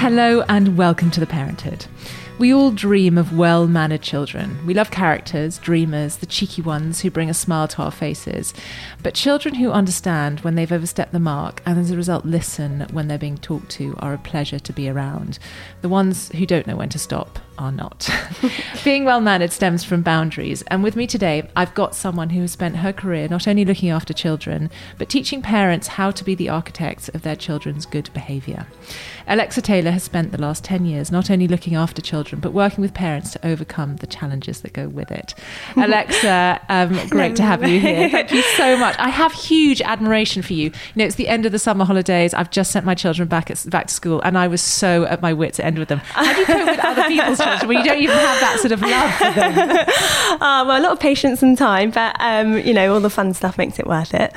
Hello and welcome to The Parenthood. We all dream of well-mannered children. We love characters, dreamers, the cheeky ones who bring a smile to our faces. But children who understand when they've overstepped the mark and as a result listen when they're being talked to are a pleasure to be around. The ones who don't know when to stop are not. Being well-mannered stems from boundaries. And with me today, I've got someone who has spent her career not only looking after children, but teaching parents how to be the architects of their children's good behaviour. Alexa Taylor has spent the last 10 years not only looking after children, but working with parents to overcome the challenges that go with it. Alexa, great to have you here. Thank you so much. I have huge admiration for you. You know, it's the end of the summer holidays. I've just sent my children back to school, and I was so at my wit's end with them. How do you cope with other people's children when you don't even have that sort of love for them? Well, a lot of patience and time, but you know, all the fun stuff makes it worth it.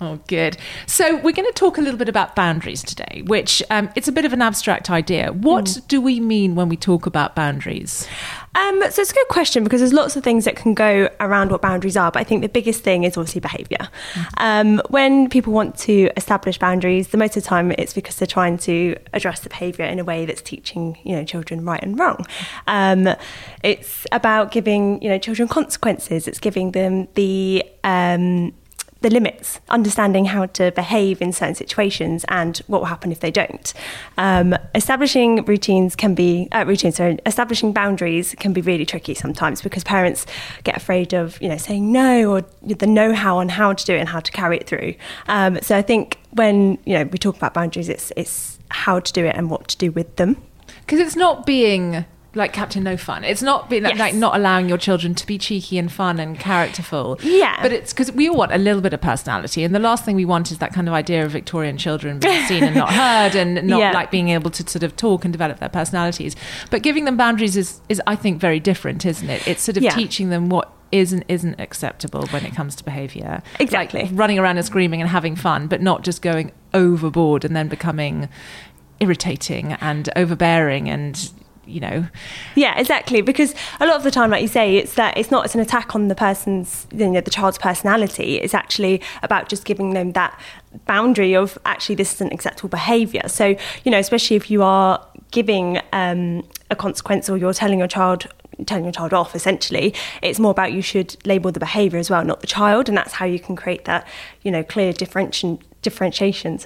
Oh, good. So we're going to talk a little bit about boundaries today, which it's a bit of an abstract idea. What do we mean when we talk about boundaries? So it's a good question because there's lots of things that can go around what boundaries are, but I think the biggest thing is obviously behaviour. When people want to establish boundaries, the most of the time it's because they're trying to address the behaviour in a way that's teaching, you know, children right and wrong. It's about giving, you know, children consequences. It's giving them the limits, understanding how to behave in certain situations and what will happen if they don't. Establishing boundaries can be really tricky sometimes because parents get afraid of, you know, saying no or the know-how on how to do it and how to carry it through. So I think when, you know, we talk about boundaries, it's how to do it and what to do with them. Because it's not being like Captain No Fun. It's not being like not allowing your children to be cheeky and fun and characterful. Yeah. But it's because we all want a little bit of personality. And the last thing we want is that kind of idea of Victorian children being seen and not heard and not like being able to sort of talk and develop their personalities. But giving them boundaries is I think very different, isn't it? It's sort of teaching them what is and isn't acceptable when it comes to behaviour. Exactly. Like running around and screaming and having fun, but not just going overboard and then becoming irritating and overbearing and, you know. Yeah, exactly. Because a lot of the time, like you say, it's an attack on the person's, you know, the child's personality. It's actually about just giving them that boundary of actually this isn't acceptable behaviour. So, you know, especially if you are giving a consequence or you're telling your child off, essentially, it's more about you should label the behaviour as well, not the child. And that's how you can create that, you know, clear differentiation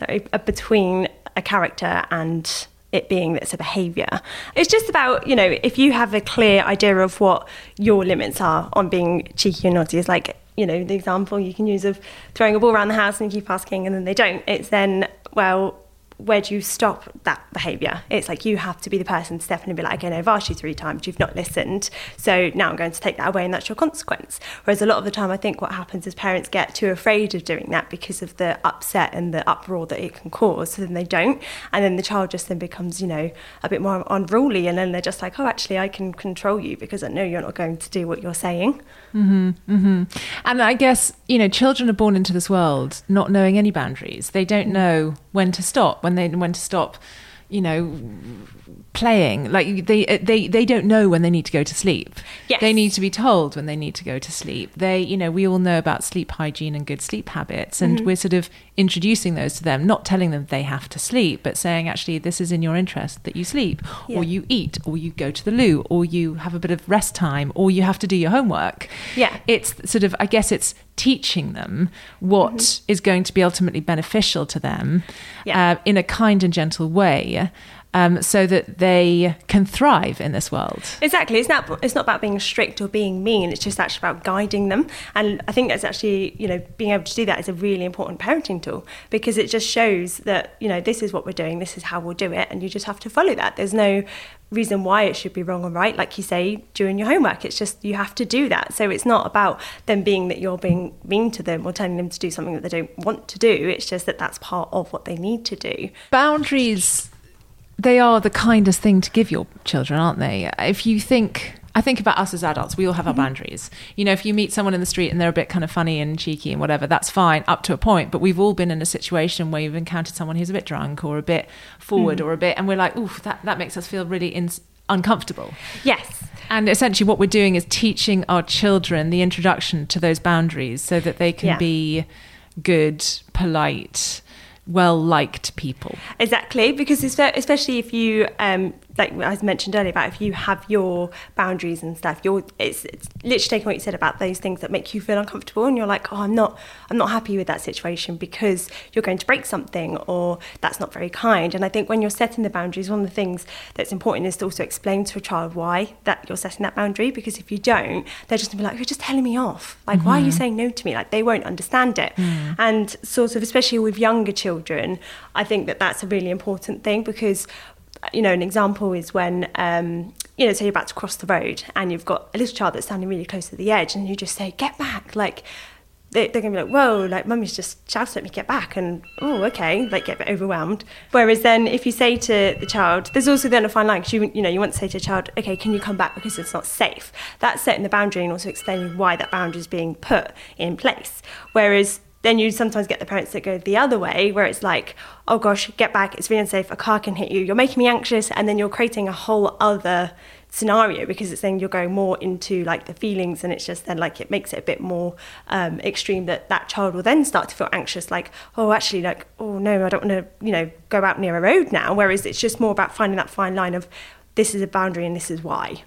between a character and it being that's a behaviour. It's just about, you know, if you have a clear idea of what your limits are on being cheeky and naughty. It's like, you know, the example you can use of throwing a ball around the house and you keep asking and then they don't. It's then, well, where do you stop that behaviour? It's like you have to be the person to step in and be like, okay, no, I've asked you 3 times, you've not listened, so now I'm going to take that away and that's your consequence. Whereas a lot of the time I think what happens is parents get too afraid of doing that because of the upset and the uproar that it can cause, so then they don't, and then the child just then becomes, you know, a bit more unruly, and then they're just like, oh, actually I can control you because I know you're not going to do what you're saying. And I guess, you know, children are born into this world not knowing any boundaries. They don't know when to stop, you know, playing. Like they don't know when they need to go to sleep. Yes. They need to be told when they need to go to sleep. They, you know, we all know about sleep hygiene and good sleep habits, and we're sort of introducing those to them, not telling them they have to sleep, but saying, actually, this is in your interest that you sleep, or you eat, or you go to the loo, or you have a bit of rest time, or you have to do your homework. Yeah. It's sort of, I guess it's teaching them what is going to be ultimately beneficial to them in a kind and gentle way. So that they can thrive in this world. Exactly. It's not about being strict or being mean. It's just actually about guiding them. And I think that's actually, you know, being able to do that is a really important parenting tool, because it just shows that, you know, this is what we're doing, this is how we'll do it, and you just have to follow that. There's no reason why it should be wrong or right, like you say, during your homework. It's just you have to do that. So it's not about them being that you're being mean to them or telling them to do something that they don't want to do. It's just that that's part of what they need to do. Boundaries... they are the kindest thing to give your children, aren't they? If you think, I think about us as adults, we all have our boundaries. You know, if you meet someone in the street and they're a bit kind of funny and cheeky and whatever, that's fine up to a point. But we've all been in a situation where you've encountered someone who's a bit drunk or a bit forward or a bit, and we're like, oof, that makes us feel really uncomfortable. Yes. And essentially what we're doing is teaching our children the introduction to those boundaries so that they can be good, polite, well-liked people. Exactly, because especially if you, like I mentioned earlier, about if you have your boundaries and stuff, it's literally taking what you said about those things that make you feel uncomfortable, and you're like, oh, I'm not happy with that situation because you're going to break something, or that's not very kind. And I think when you're setting the boundaries, one of the things that's important is to also explain to a child why that you're setting that boundary, because if you don't, they're just going to be like, you're just telling me off. Like, why are you saying no to me? Like, they won't understand it. And sort of, especially with younger children, I think that that's a really important thing, because, you know, an example is when you know, say you're about to cross the road and you've got a little child that's standing really close to the edge, and you just say, get back. Like, they're gonna be like, whoa, like, mummy's just shouted at me, get back, and oh, okay, like, get a bit overwhelmed. Whereas then if you say to the child, there's also then a fine line, because you know, you want to say to a child, okay, can you come back because it's not safe? That's setting the boundary and also explaining why that boundary is being put in place. Whereas then you sometimes get the parents that go the other way, where it's like, oh gosh, get back, it's really unsafe, a car can hit you, you're making me anxious. And then you're creating a whole other scenario, because it's saying you're going more into like the feelings, and it's just then like it makes it a bit more extreme, that child will then start to feel anxious, like, oh, actually, like, oh no, I don't want to, you know, go out near a road now. Whereas it's just more about finding that fine line of, this is a boundary and this is why.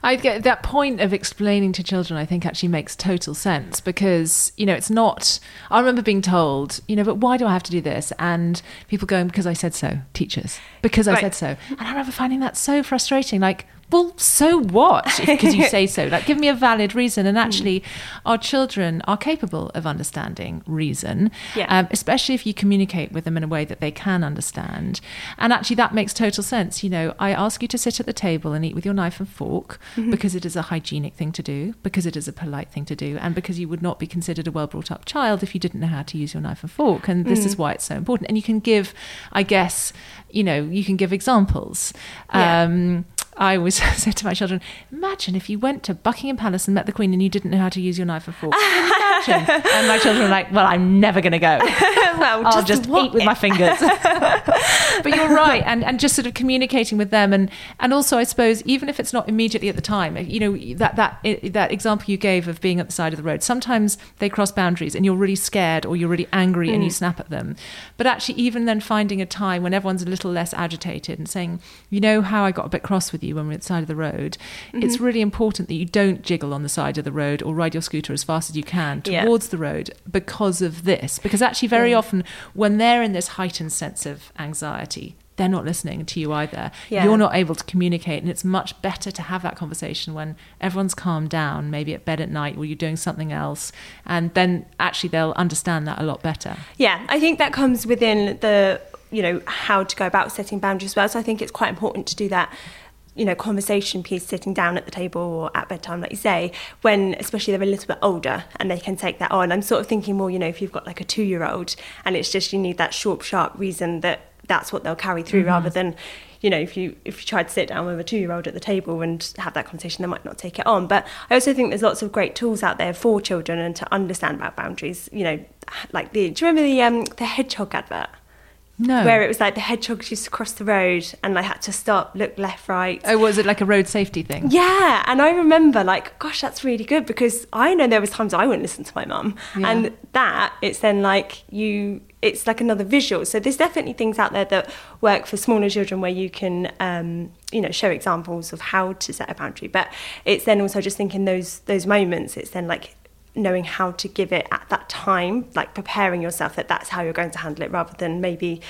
I get that point of explaining to children, I think actually makes total sense, because, you know, it's not, I remember being told, you know, but why do I have to do this? And people going, because I said so, teachers, because I said so. And I remember finding that so frustrating, like, well, so what? Because you say so. Like, give me a valid reason. And actually, our children are capable of understanding reason, especially if you communicate with them in a way that they can understand. And actually, that makes total sense. You know, I ask you to sit at the table and eat with your knife and fork because it is a hygienic thing to do, because it is a polite thing to do, and because you would not be considered a well-brought-up child if you didn't know how to use your knife and fork. And this is why it's so important. And you can give, I guess, you know, you can give examples. Yeah. I always say to my children, imagine if you went to Buckingham Palace and met the Queen and you didn't know how to use your knife and fork. Imagine. And my children are like, well, I'm never going to go. Well, I'll just eat with my fingers. But you're right. And just sort of communicating with them. And also, I suppose, even if it's not immediately at the time, you know, that example you gave of being at the side of the road, sometimes they cross boundaries and you're really scared or you're really angry and you snap at them. But actually, even then finding a time when everyone's a little less agitated and saying, you know how I got a bit cross with you when we're at the side of the road, it's really important that you don't jiggle on the side of the road or ride your scooter as fast as you can towards the road because of this. Because actually very often when they're in this heightened sense of anxiety, they're not listening to you either. Yeah. You're not able to communicate, and it's much better to have that conversation when everyone's calmed down, maybe at bed at night or you're doing something else, and then actually they'll understand that a lot better. Yeah, I think that comes within the, you know, how to go about setting boundaries as well. So I think it's quite important to do that, you know, conversation piece, sitting down at the table or at bedtime, like you say, when especially they're a little bit older and they can take that on. I'm sort of thinking more, you know, if you've got like a 2-year-old and it's just you need that short, sharp reason that's what they'll carry through, rather than, you know, if you try to sit down with a 2-year-old at the table and have that conversation, they might not take it on. But I also think there's lots of great tools out there for children and to understand about boundaries, you know, like do you remember the hedgehog advert? No. Where it was like the hedgehogs used to cross the road and I had to stop, look left, right. Oh, was it like a road safety thing? Yeah. And I remember like, gosh, that's really good, because I know there was times I wouldn't listen to my mum. Yeah. And that, it's then like you, it's like another visual. So there's definitely things out there that work for smaller children where you can, you know, show examples of how to set a boundary. But it's then also just thinking those moments, it's then like, knowing how to give it at that time, like preparing yourself that that's how you're going to handle it, rather than maybe,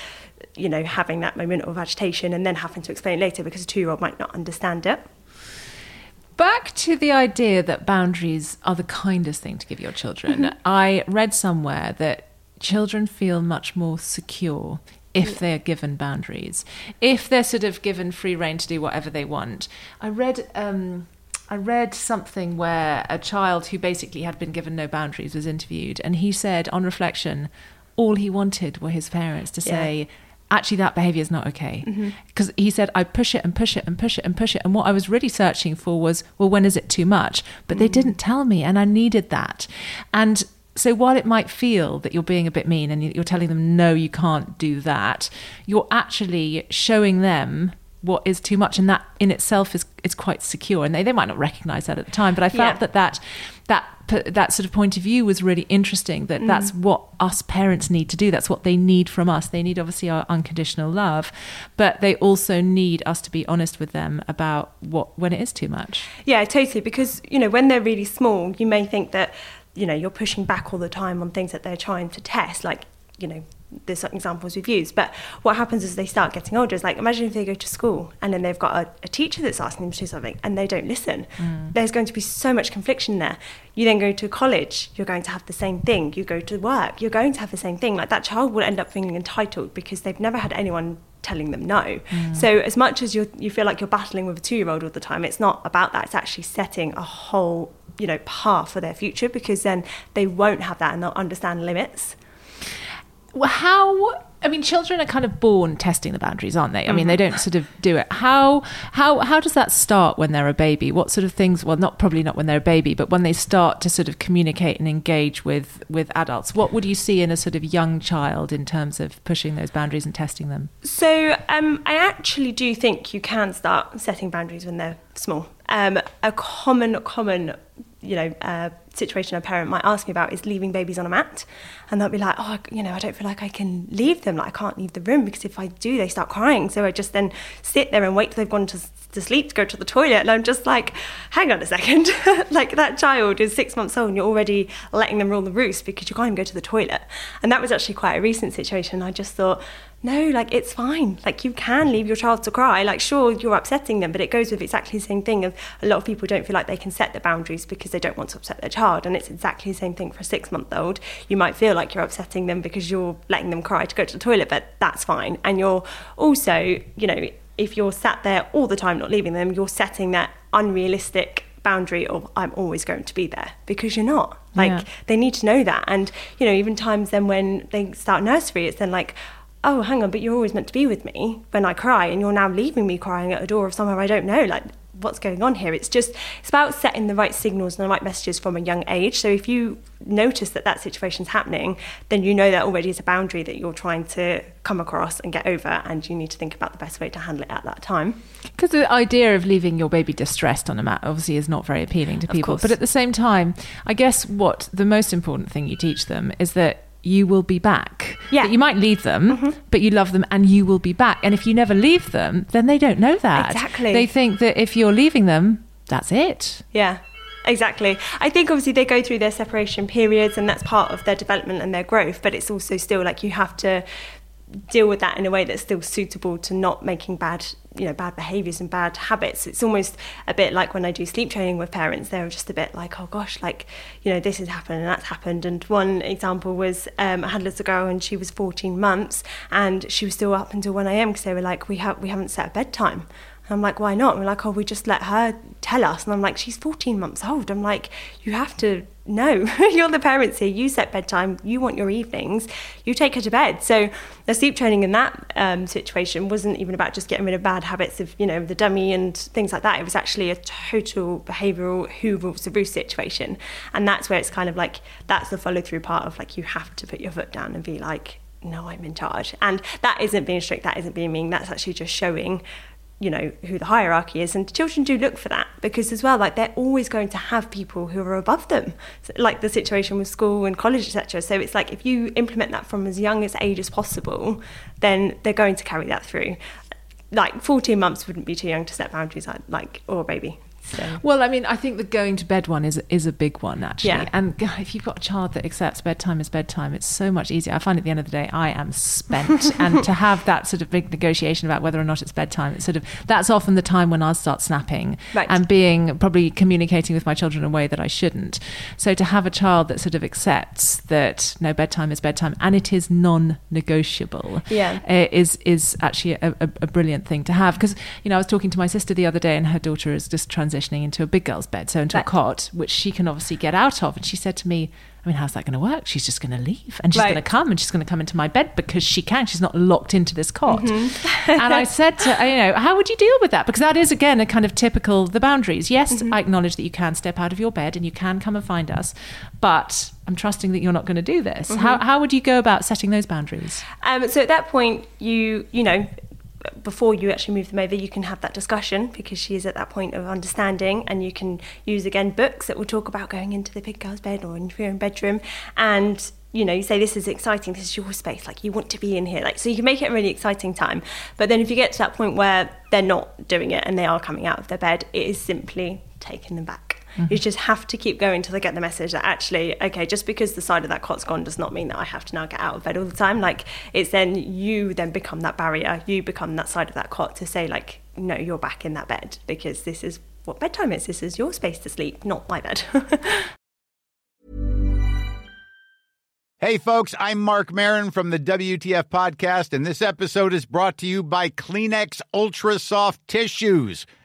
you know, having that moment of agitation and then having to explain it later because a two-year-old might not understand it. Back to the idea that boundaries are the kindest thing to give your children. Mm-hmm. I read somewhere that children feel much more secure if they're given boundaries, if they're sort of given free rein to do whatever they want. I read something where a child who basically had been given no boundaries was interviewed, and he said, on reflection, all he wanted were his parents to say, actually, that behaviour is not okay. Because he said, I push it and push it and push it and push it. And what I was really searching for was, well, when is it too much? But they didn't tell me, and I needed that. And so while it might feel that you're being a bit mean and you're telling them, no, you can't do that, you're actually showing them what is too much, and that in itself is quite secure, and they might not recognize that at the time, but I felt that sort of point of view was really interesting, that that's what us parents need to do. That's what they need from us. They need obviously our unconditional love, but they also need us to be honest with them about when it is too much. Yeah, totally, because you know, when they're really small, you may think that, you know, you're pushing back all the time on things that they're trying to test, like, you know, there's certain examples we've used, but what happens as they start getting older is like, imagine if they go to school and then they've got a teacher that's asking them to do something and they don't listen. There's going to be so much confliction there. You then go to college, you're going to have the same thing. You go to work, you're going to have the same thing. Like, that child will end up feeling entitled because they've never had anyone telling them no. So as much as you feel like you're battling with a two-year-old all the time, it's not about that. It's actually setting a whole, you know, path for their future, because then they won't have that and they'll understand limits. Children are kind of born testing the boundaries, aren't they? I mean, they don't sort of do it. How does that start when they're a baby? What sort of things, well, probably not when they're a baby, but when they start to sort of communicate and engage with adults, what would you see in a sort of young child in terms of pushing those boundaries and testing them? So I actually do think you can start setting boundaries when they're small. A common you know, situation a parent might ask me about is leaving babies on a mat, and they'll be like, oh, you know, I don't feel like I can leave them, like I can't leave the room because if I do they start crying, so I just then sit there and wait till they've gone to sleep to go to the toilet, and I'm just like, hang on a second. Like, that child is 6 months old and you're already letting them rule the roost because you can't even go to the toilet. And that was actually quite a recent situation. I just thought, no, like, it's fine. Like, you can leave your child to cry. Like, sure, you're upsetting them, but it goes with exactly the same thing of a lot of people don't feel like they can set the boundaries because they don't want to upset their child. And it's exactly the same thing for a 6-month-old. You might feel like you're upsetting them because you're letting them cry to go to the toilet, but that's fine. And you're also, you know, if you're sat there all the time not leaving them, you're setting that unrealistic boundary of I'm always going to be there, because you're not. Like, they need to know that. And, you know, even times then when they start nursery, it's then like, oh, hang on, but you're always meant to be with me when I cry, and you're now leaving me crying at a door of somewhere I don't know. Like, what's going on here? It's about setting the right signals and the right messages from a young age. So if you notice that situation's happening, then you know that already is a boundary that you're trying to come across and get over, and you need to think about the best way to handle it at that time. Because the idea of leaving your baby distressed on a mat obviously is not very appealing to people. But at the same time, I guess what the most important thing you teach them is that you will be back. Yeah. That you might leave them, but you love them and you will be back. And if you never leave them, then they don't know that. Exactly. They think that if you're leaving them, that's it. Yeah, exactly. I think obviously they go through their separation periods and that's part of their development and their growth, but it's also still like you have to deal with that in a way that's still suitable to not making bad behaviours and bad habits. It's almost a bit like when I do sleep training with parents, they're just a bit like, oh gosh, like, you know, this has happened and that's happened. And one example was I had a little girl and she was 14 months and she was still up until 1 a.m. because they were like, we haven't set a bedtime. And I'm like, why not? And we're like, oh, we just let her tell us. And I'm like, she's 14 months old. I'm like, you have to know. You're the parents here. You set bedtime. You want your evenings. You take her to bed. So the sleep training in that situation wasn't even about just getting rid of bad habits of, you know, the dummy and things like that. It was actually a total behavioural who rules the roost situation. And that's where it's kind of like, that's the follow through part of like, you have to put your foot down and be like, no, I'm in charge. And that isn't being strict, that isn't being mean, that's actually just showing, you know, who the hierarchy is. And children do look for that, because as well, like, they're always going to have people who are above them, like the situation with school and college, etc. So it's like, if you implement that from as young as age as possible, then they're going to carry that through. Like 14 months wouldn't be too young to set boundaries, like, or a baby. So. Well, I mean, I think the going to bed one is a big one, actually. Yeah. And if you've got a child that accepts bedtime as bedtime, it's so much easier. I find at the end of the day, I am spent. And to have that sort of big negotiation about whether or not it's bedtime, it's sort of, that's often the time when I'll start snapping, right, and being probably communicating with my children in a way that I shouldn't. So to have a child that sort of accepts that, no, bedtime is bedtime and it is non-negotiable, yeah, is actually a brilliant thing to have. Because, you know, I was talking to my sister the other day, and her daughter is just transitioning into a big girl's bed, so into a cot, which she can obviously get out of. And she said to me, I mean, how's that going to work? She's just going to leave, and she's right, going to come, and she's going to come into my bed because she can. She's not locked into this cot. Mm-hmm. And I said to her, you know, how would you deal with that? Because that is, again, a kind of typical, the boundaries. Yes, mm-hmm, I acknowledge that you can step out of your bed and you can come and find us, but I'm trusting that you're not going to do this. Mm-hmm. How would you go about setting those boundaries? So at that point, you know, before you actually move them over, you can have that discussion, because she is at that point of understanding, and you can use, again, books that will talk about going into the big girl's bed or into your own bedroom, and, you know, you say, this is exciting, this is your space, like, you want to be in here, like, so you can make it a really exciting time. But then if you get to that point where they're not doing it and they are coming out of their bed, it is simply taking them back. You just have to keep going until they get the message that actually, okay, just because the side of that cot's gone does not mean that I have to now get out of bed all the time. Like, it's then you then become that barrier, you become that side of that cot to say, like, no, you're back in that bed, because this is what bedtime is. This is your space to sleep, not my bed. Hey folks, I'm Mark Maron from the WTF Podcast, and this episode is brought to you by Kleenex Ultra Soft Tissues,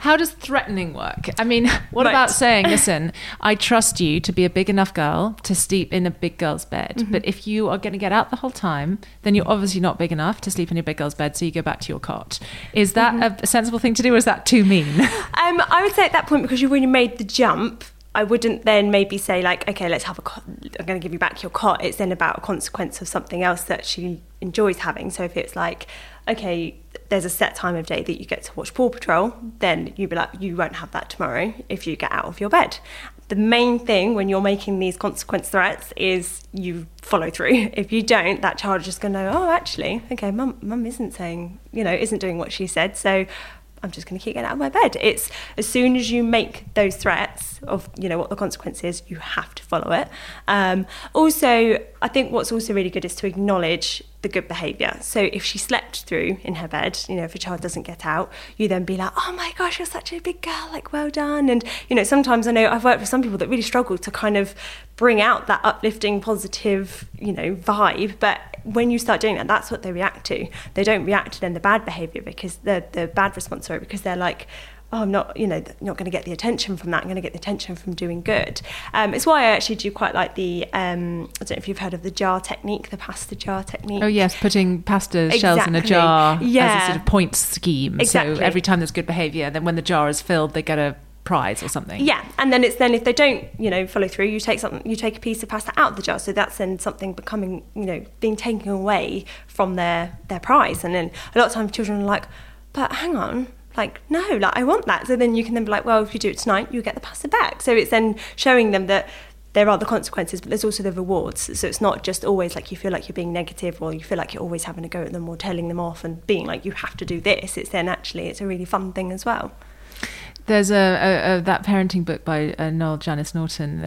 How does threatening work? I mean, what about saying, listen, I trust you to be a big enough girl to sleep in a big girl's bed. Mm-hmm. But if you are going to get out the whole time, then you're obviously not big enough to sleep in your big girl's bed. So you go back to your cot. Is that mm-hmm. a sensible thing to do? Or is that too mean? I would say at that point, because you've already made the jump, I wouldn't then maybe say, like, okay, let's have a cot. I'm going to give you back your cot. It's then about a consequence of something else that she enjoys having. So if it's like, okay, there's a set time of day that you get to watch Paw Patrol, then you'd be like, you won't have that tomorrow if you get out of your bed. The main thing when you're making these consequence threats is you follow through. If you don't, that child is just going to know, oh, actually, okay, mum isn't saying, you know, isn't doing what she said, so I'm just going to keep getting out of my bed. It's as soon as you make those threats of, you know, what the consequence is, you have to follow it. Also, I think what's also really good is to acknowledge the good behaviour. So if she slept through in her bed, you know, if a child doesn't get out, you then be like, oh my gosh, you're such a big girl, like, well done. And, you know, sometimes I know I've worked with some people that really struggle to kind of bring out that uplifting, positive, you know, vibe. But when you start doing that, that's what they react to. They don't react to then the bad behaviour, because the bad response, sorry, because they're like, oh, I'm not, you know, not going to get the attention from that. I'm going to get the attention from doing good. It's why I actually do quite like the, I don't know if you've heard of the jar technique, the pasta jar technique. Oh yes, putting pasta shells in a jar as a sort of point scheme. Exactly. So every time there's good behaviour, then when the jar is filled, they get a prize or something. Yeah, and then it's then if they don't, you know, follow through, you take a piece of pasta out of the jar, so that's then something becoming, you know, being taken away from their prize. And then a lot of times children are like, but hang on, like, no, like, I want that. So then you can then be like, well, if you do it tonight, you'll get the pasta back. So it's then showing them that there are the consequences, but there's also the rewards. So it's not just always like you feel like you're being negative, or you feel like you're always having a go at them or telling them off and being like, you have to do this. It's then actually, it's a really fun thing as well. There's a that parenting book by Noel Janice Norton,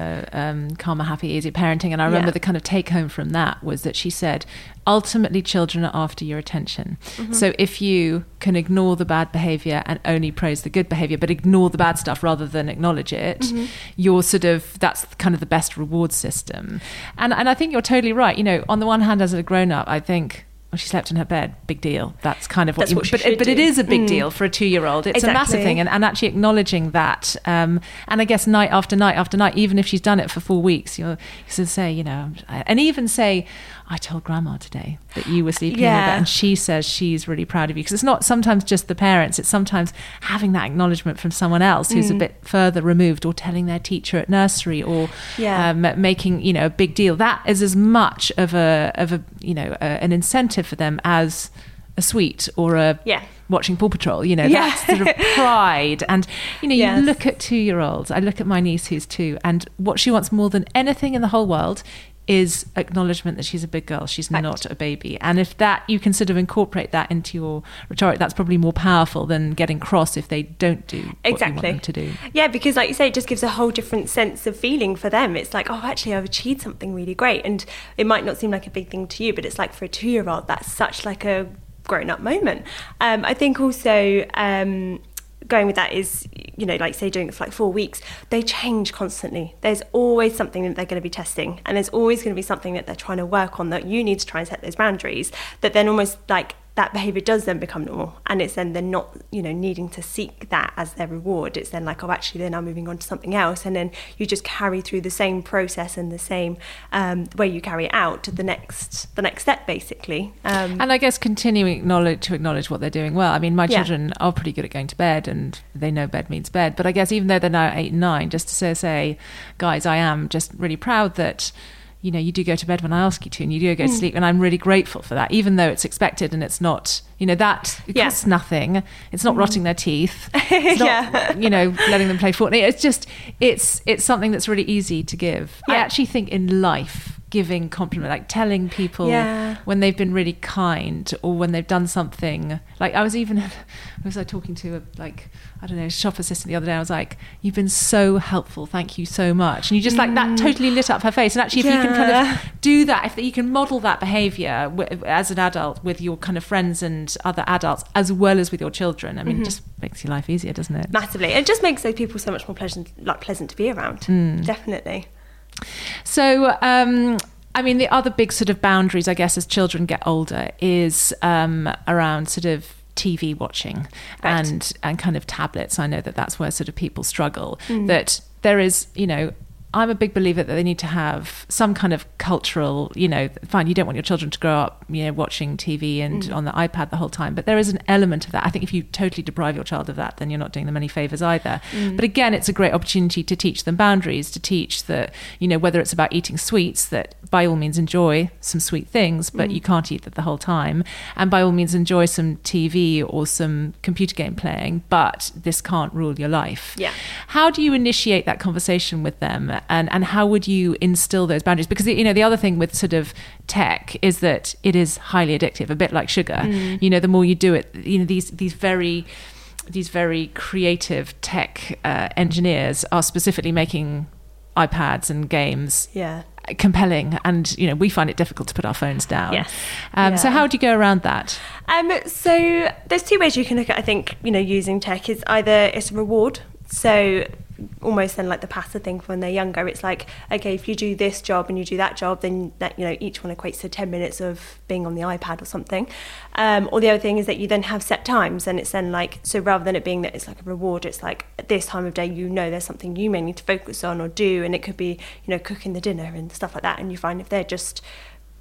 Karma, Happy, Easy Parenting. And I remember the kind of take home from that was that she said, ultimately, children are after your attention. Mm-hmm. So if you can ignore the bad behavior and only praise the good behavior, but ignore the bad stuff rather than acknowledge it, you're sort of, that's kind of the best reward system. And I think you're totally right. You know, on the one hand, as a grown up, I think, well, she slept in her bed, big deal. That's kind of what but it is a big deal for a 2-year-old. It's a massive thing. And actually acknowledging that. And I guess night after night after night, even if she's done it for 4 weeks, you sort of say, you know, and even say, I told grandma today that you were sleeping in her bed, and she says she's really proud of you. Because it's not sometimes just the parents, it's sometimes having that acknowledgement from someone else who's a bit further removed, or telling their teacher at nursery, or making, you know, a big deal. That is as much of a you know, an incentive for them as a sweet or a watching Paw Patrol, you know, that sort of pride. And, you know, you look at 2-year-olds, I look at my niece who's 2, and what she wants more than anything in the whole world is acknowledgement that she's a big girl, she's not a baby. And if that, you can sort of incorporate that into your rhetoric, that's probably more powerful than getting cross if they don't do what you want them to do. Yeah, because like you say, it just gives a whole different sense of feeling for them. It's like, oh, actually I've achieved something really great. And it might not seem like a big thing to you, but it's like for a 2-year-old, that's such like a grown-up moment. I think also going with that is, you know, like say doing it for like 4 weeks, they change constantly. There's always something that they're going to be testing, and there's always going to be something that they're trying to work on, that you need to try and set those boundaries, that then almost like that behaviour does then become normal, and it's then they're not, you know, needing to seek that as their reward. It's then like, oh, actually they're now moving on to something else, and then you just carry through the same process and the same way you carry it out to the next step, basically. And I guess continuing to acknowledge what they're doing well. I mean, my children are pretty good at going to bed, and they know bed means bed. But I guess even though they're now 8 and 9, just to say, guys, I am just really proud that, you know, you do go to bed when I ask you to, and you do go to sleep, and I'm really grateful for that, even though it's expected and it's not, you know, that it costs nothing. It's not rotting their teeth. It's not, you know, letting them play Fortnite. It's just, it's something that's really easy to give. Yeah. I actually think in life, giving compliment, like telling people when they've been really kind, or when they've done something. Like I was talking to a, like, I don't know, shop assistant the other day. I was like, you've been so helpful, thank you so much. And you just like that totally lit up her face. And actually, if you can kind of do that, if you can model that behavior as an adult with your kind of friends and other adults, as well as with your children, I mean, it just makes your life easier, doesn't it? Massively. It just makes those people so much more pleasant to be around. Definitely. So, I mean, the other big sort of boundaries, I guess, as children get older is around sort of TV watching and kind of tablets. I know that that's where sort of people struggle, that there is, you know, I'm a big believer that they need to have some kind of cultural, you know, fine, you don't want your children to grow up, you know, watching TV and on the iPad the whole time, but there is an element of that. I think if you totally deprive your child of that, then you're not doing them any favours either. But again, it's a great opportunity to teach them boundaries, to teach that, you know, whether it's about eating sweets, that by all means enjoy some sweet things, but you can't eat that the whole time. And by all means enjoy some TV or some computer game playing, but this can't rule your life. Yeah. How do you initiate that conversation with them? And how would you instill those boundaries? Because, you know, the other thing with sort of tech is that it is highly addictive, a bit like sugar. You know, the more you do it, you know, these very creative tech engineers are specifically making iPads and games compelling, and, you know, we find it difficult to put our phones down. So how do you go around that? So there's two ways you can look at, I think, you know, using tech. Is either it's a reward, so almost then like the PASA thing when they're younger. It's like, okay, if you do this job and you do that job, then that, you know, each one equates to 10 minutes of being on the iPad or something. Or the other thing is that you then have set times, and it's then like, so rather than it being that it's like a reward, it's like at this time of day, you know, there's something you may need to focus on or do, and it could be, you know, cooking the dinner and stuff like that. And you find if they're just,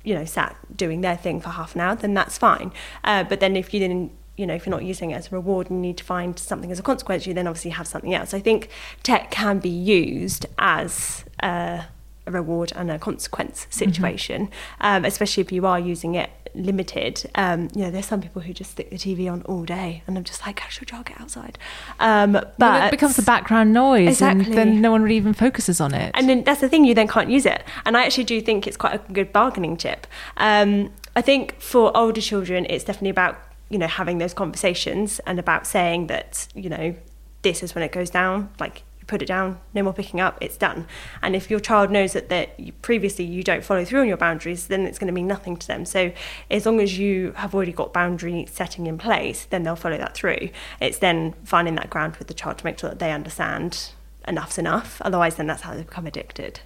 you know, sat doing their thing for half an hour, then that's fine. But then if you didn't, you know, if you're not using it as a reward and you need to find something as a consequence, you then obviously have something else. I think tech can be used as a reward and a consequence situation, especially if you are using it limited. You know, there's some people who just stick the TV on all day, and I'm just like, actually, I'll get outside. But well, it becomes the background noise, and then no one really even focuses on it. And then that's the thing, you then can't use it. And I actually do think it's quite a good bargaining chip. I think for older children, it's definitely about, you know, having those conversations and about saying that, you know, this is when it goes down, like you put it down, no more picking up, it's done. And if your child knows that previously you don't follow through on your boundaries, then it's going to mean nothing to them. So as long as you have already got boundary setting in place, then they'll follow that through. It's then finding that ground with the child to make sure that they understand enough's enough, otherwise then that's how they become addicted.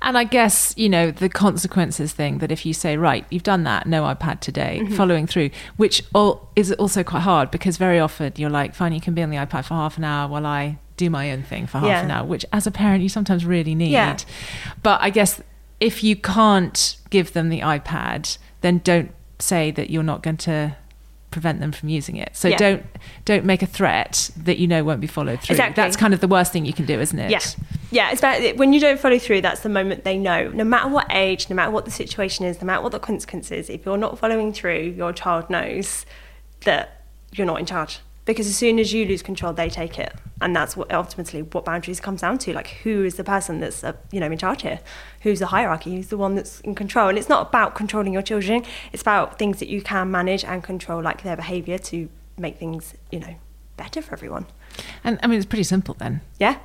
And I guess, you know, the consequences thing, that if you say, right, you've done that, no iPad today, mm-hmm. following through, which is also quite hard, because very often you're like, fine, you can be on the iPad for half an hour while I do my own thing for half an hour, which as a parent you sometimes really need. But I guess if you can't give them the iPad, then don't say that you're not going to prevent them from using it. So don't make a threat that you know won't be followed through. Exactly. That's kind of the worst thing you can do, isn't it? Yeah, it's about, when you don't follow through, that's the moment they know. No matter what age, no matter what the situation is, no matter what the consequence is, if you're not following through, your child knows that you're not in charge. Because as soon as you lose control, they take it. And that's what ultimately what boundaries comes down to. Like, who is the person that's, in charge here? Who's the hierarchy? Who's the one that's in control? And it's not about controlling your children. It's about things that you can manage and control, like their behaviour, to make things, better for everyone. And I mean, it's pretty simple then. Yeah.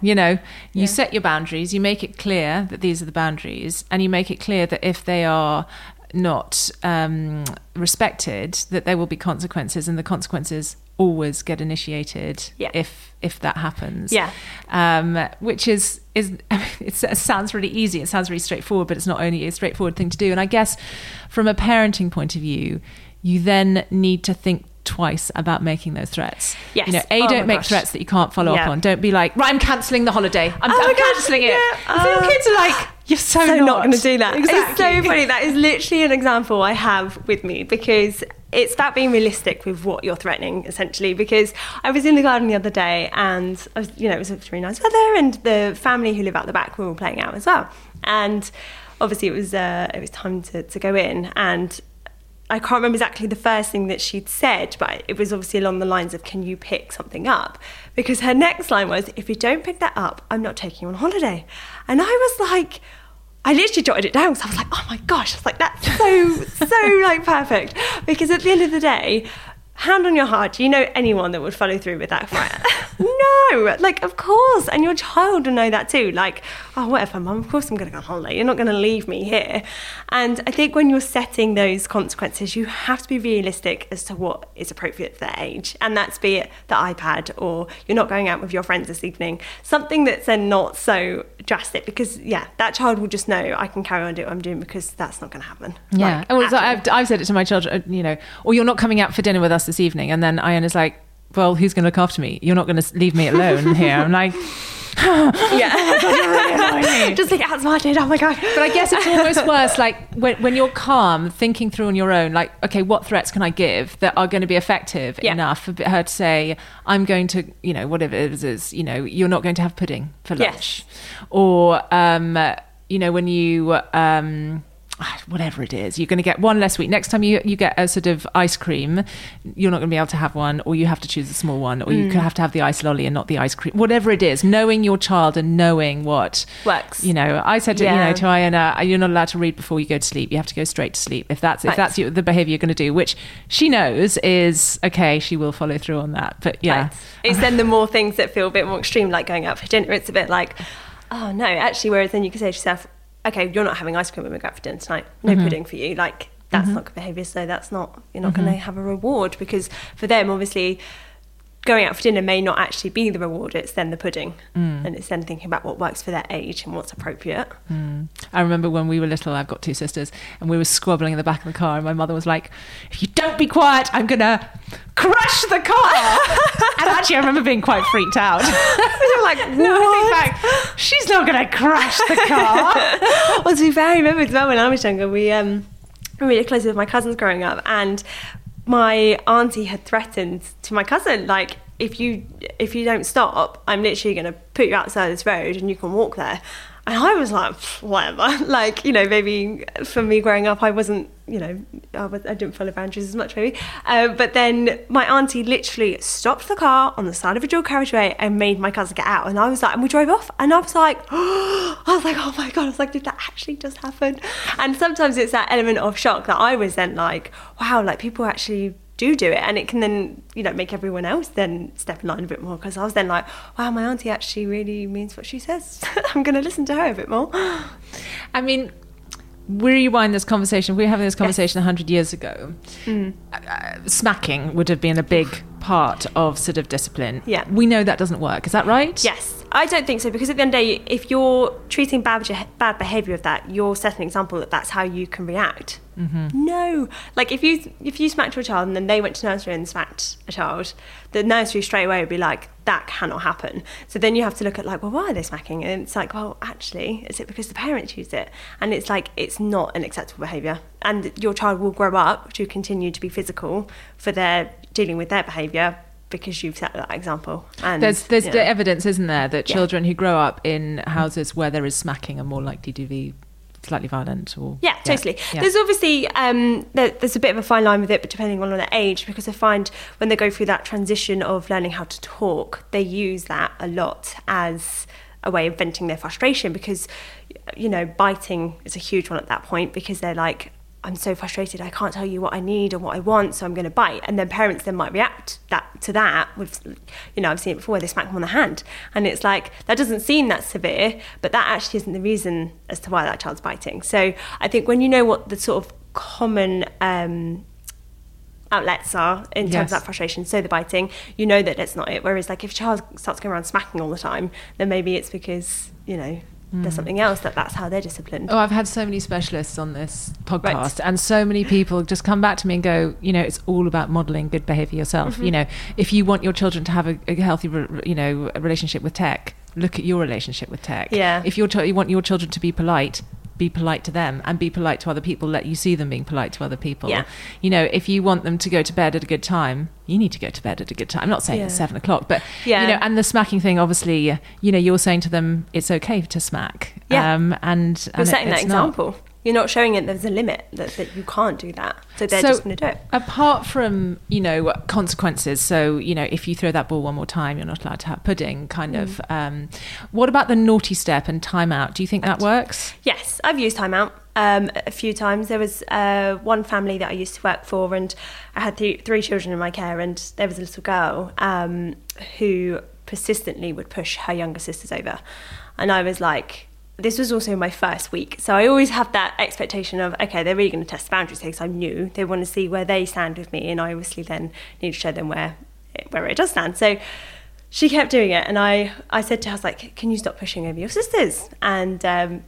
You set your boundaries, you make it clear that these are the boundaries, and you make it clear that if they are not respected, that there will be consequences, and the consequences always get initiated if that happens. Which is, I mean, it sounds really easy, it sounds really straightforward, but it's not only a straightforward thing to do. And I guess from a parenting point of view, you then need to think twice about making those threats. Yes. Don't make threats that you can't follow up on. Don't be like, right, I'm cancelling the holiday. I'm cancelling it. Some kids are like, you're so not going to do that. Exactly. It's so funny. That is literally an example I have with me, because it's about being realistic with what you're threatening, essentially. Because I was in the garden the other day, and I was, it was really nice weather, and the family who live out the back were all playing out as well. And obviously it was time to go in, and I can't remember exactly the first thing that she'd said, but it was obviously along the lines of, can you pick something up? Because her next line was, if you don't pick that up, I'm not taking you on holiday. And I was like, I literally jotted it down, because I was like, oh my gosh, I was like, that's so like perfect. Because at the end of the day, hand on your heart, do you know anyone that would follow through with that threat? No, like, of course. And your child will know that too. Like, oh, whatever, Mum, of course I'm going to go on holiday. You're not going to leave me here. And I think when you're setting those consequences, you have to be realistic as to what is appropriate for their age. And that's, be it the iPad, or you're not going out with your friends this evening, something that's then not so drastic, because, that child will just know, I can carry on doing what I'm doing, because that's not going to happen. Yeah. Like, I've said it to my children, or you're not coming out for dinner with us this evening. And then Ian is like, well, who's going to look after me? You're not going to leave me alone here. I'm like, just like, that's my dad. Oh my god. But I guess it's almost worse, like, when you're calm, thinking through on your own, like, okay, what threats can I give that are going to be effective enough for her to say, I'm going to, whatever it is, you're not going to have pudding for lunch, or when you whatever it is, you're going to get one less week. Next time you get a sort of ice cream, you're not going to be able to have one, or you have to choose a small one, or you have to have the ice lolly and not the ice cream. Whatever it is, knowing your child and knowing what works. I said to Iona, you're not allowed to read before you go to sleep. You have to go straight to sleep. If that's the behaviour you're going to do, which she knows is okay, she will follow through on that. But it's then the more things that feel a bit more extreme, like going out for dinner, it's a bit like, oh no, actually. Whereas then you can say to yourself, okay, you're not having ice cream when we go out for dinner tonight. No pudding for you. Like, that's not good behaviour. So that's not, you're not going to have a reward, because for them, obviously, going out for dinner may not actually be the reward. It's then the pudding, and it's then thinking about what works for their age and what's appropriate. I remember when we were little, I've got two sisters, and we were squabbling in the back of the car, and my mother was like, if you don't be quiet, I'm going to crash the car. And actually, I remember being quite freaked out. We were like, what? No, I think back, she's not going to crash the car. Well, to be fair, I remember as well, when I was younger, we were really close with my cousins growing up, and my auntie had threatened to my cousin, like, if you don't stop, I'm literally going to put you outside this road and you can walk there. And I was like, whatever. Like, maybe for me growing up, I wasn't, I didn't follow boundaries as much, maybe. But then my auntie literally stopped the car on the side of a dual carriageway and made my cousin get out. And I was like, and we drove off. And I was like, oh my God. I was like, did that actually just happen? And sometimes it's that element of shock that I was then like, wow, like, people actually do it, and it can then, you know, make everyone else then step in line a bit more, because I was then like, wow, my auntie actually really means what she says. I'm going to listen to her a bit more. I mean, we rewind this conversation. We were having this conversation 100 years ago. Mm. Smacking would have been a big part of sort of discipline. Yeah. We know that doesn't work. Is that right? Yes. I don't think so, because at the end of the day, if you're treating bad behaviour of that, you're setting an example that that's how you can react. Mm-hmm. No. Like, if you smacked your child and then they went to nursery and smacked a child, the nursery straight away would be like, that cannot happen. So then you have to look at, like, well, why are they smacking? And it's like, well, actually, is it because the parents used it? And it's like, it's not an acceptable behaviour. And your child will grow up to continue to be physical for their dealing with their behaviour, because you've set that example. And there's the evidence, isn't there, that children who grow up in houses where there is smacking are more likely to be slightly violent or... Yeah, totally. Yeah. There's obviously, there's a bit of a fine line with it, but depending on their age, because I find when they go through that transition of learning how to talk, they use that a lot as a way of venting their frustration, because, you know, biting is a huge one at that point, because they're like, I'm so frustrated, I can't tell you what I need or what I want, so I'm going to bite. And then parents then might react to that with, you know, I've seen it before where they smack them on the hand. And it's like, that doesn't seem that severe, but that actually isn't the reason as to why that child's biting. So I think when you know what the sort of common outlets are in terms of that frustration, so the biting, you know that that's not it. Whereas, like, if a child starts going around smacking all the time, then maybe it's because, you know... there's something else that's how they're disciplined. Oh, I've had so many specialists on this podcast, and so many people just come back to me and go, you know, it's all about modelling good behaviour yourself. Mm-hmm. You know, if you want your children to have a healthy, you know, relationship with tech, look at your relationship with tech. Yeah. If you want your children to be polite to them, and be polite to other people, let you see them being polite to other people. Yeah. You know, if you want them to go to bed at a good time, you need to go to bed at a good time. I'm not saying it's 7 o'clock, but, you know, and the smacking thing, obviously, you know, you're saying to them, it's okay to smack. Yeah. And you're setting that example. You're not showing it there's a limit, that you can't do that. So they're just going to do it. Apart from, you know, consequences. So, you know, if you throw that ball one more time, you're not allowed to have pudding, kind of. What about the naughty step and timeout? Do you think that works? Yes, I've used timeout a few times. There was one family that I used to work for, and I had three children in my care, and there was a little girl who persistently would push her younger sisters over. And I was like... This was also my first week, so I always have that expectation of, okay, they're really going to test the boundaries because I'm new. They want to see where they stand with me, and I obviously then need to show them where it does stand. So she kept doing it, and I said to her, I was like, can you stop pushing over your sisters? And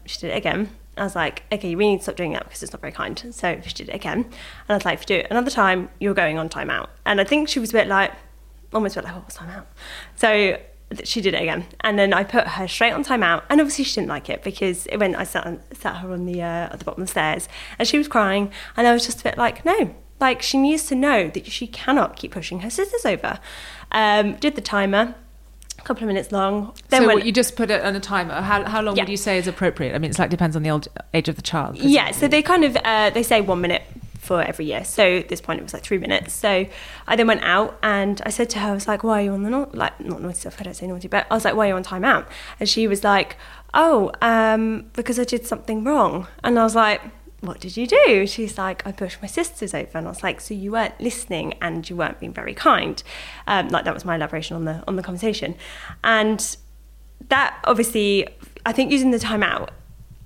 she did it again. I was like, okay, you really need to stop doing that because it's not very kind. So she did it again, and I was like, if you do it another time, you're going on time out. And I think she was a bit like, almost felt like, oh, what's time out? So she did it again, and then I put her straight on timeout, and obviously she didn't like it because it went. I sat her on the at the bottom of the stairs, and she was crying, and I was just a bit like, no, like, she needs to know that she cannot keep pushing her sisters over. Did the timer, a couple of minutes long. Then you just put it on a timer. How long would you say is appropriate? I mean, it's like, depends on the age of the child. Yeah, so they kind of they say 1 minute for every year. So at this point it was like 3 minutes. So I then went out and I said to her, I was like, why are you on the not naughty stuff, I don't say naughty, but I was like, why are you on time out? And she was like, oh, because I did something wrong. And I was like, what did you do? She's like, I pushed my sisters over. And I was like, so you weren't listening and you weren't being very kind. Like, that was my elaboration on the conversation. And that, obviously, I think using the time out,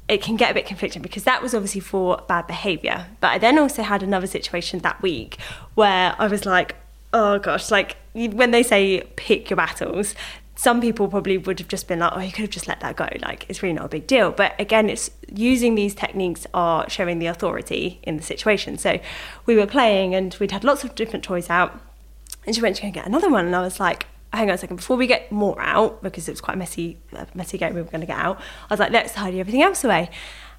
it can get a bit conflicting because that was obviously for bad behaviour. But I then also had another situation that week where I was like, oh gosh, like, when they say pick your battles, some people probably would have just been like, oh, you could have just let that go. Like, it's really not a big deal. But again, it's using these techniques are showing the authority in the situation. So we were playing and we'd had lots of different toys out, and she went to go and get another one. And I was like, hang on a second, before we get more out, because it was quite a messy game we were going to get out, I was like, let's tidy everything else away.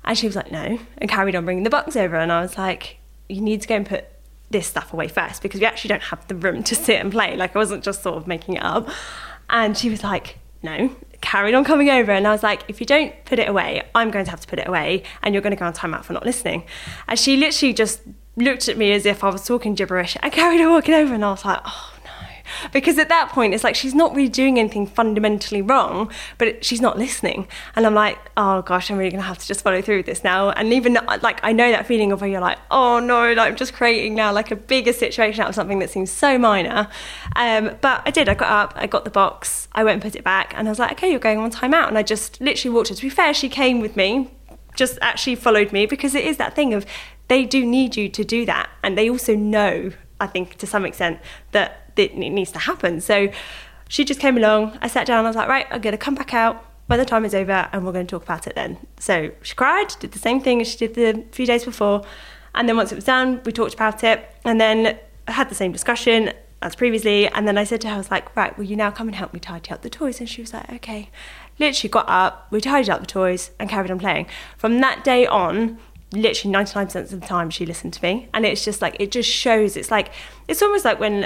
And she was like, no, and carried on bringing the box over. And I was like, you need to go and put this stuff away first, because we actually don't have the room to sit and play. Like, I wasn't just sort of making it up. And she was like, no, carried on coming over. And I was like, if you don't put it away, I'm going to have to put it away, and you're going to go on time out for not listening. And she literally just looked at me as if I was talking gibberish. I carried on walking over, and I was like, oh, Because at that point, it's like, she's not really doing anything fundamentally wrong, but she's not listening. And I'm like, oh gosh, I'm really going to have to just follow through with this now. And even like, I know that feeling of where you're like, oh no, like, I'm just creating now like a bigger situation out of something that seems so minor. But I did, I got up, I got the box, I went and put it back, and I was like, okay, you're going on time out. And I just literally walked her. To be fair, she came with me, just actually followed me, because it is that thing of they do need you to do that. And they also know, I think, to some extent, that it needs to happen. So she just came along. I sat down. I was like, right, I'm going to come back out when the time is over and we're going to talk about it then. So she cried, did the same thing as she did the few days before. And then once it was done, we talked about it. And then I had the same discussion as previously. And then I said to her, I was like, right, will you now come and help me tidy up the toys? And she was like, okay. Literally got up, we tidied up the toys and carried on playing. From that day on, literally 99% of the time she listened to me. And it's just like, it just shows, it's like, it's almost like when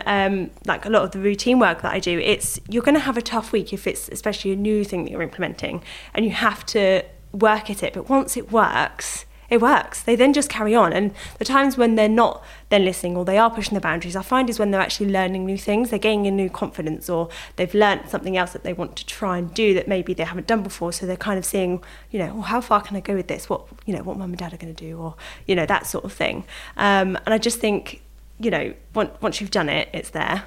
like a lot of the routine work that I do, it's, you're going to have a tough week if it's especially a new thing that you're implementing, and you have to work at it. But once it works, it works. They then just carry on. And the times when they're not then listening, or they are pushing the boundaries, I find is when they're actually learning new things. They're gaining a new confidence, or they've learned something else that they want to try and do that maybe they haven't done before. So they're kind of seeing, you know, well, how far can I go with this? What mum and dad are going to do, or, you know, that sort of thing. And I just think, you know, once you've done it, it's there.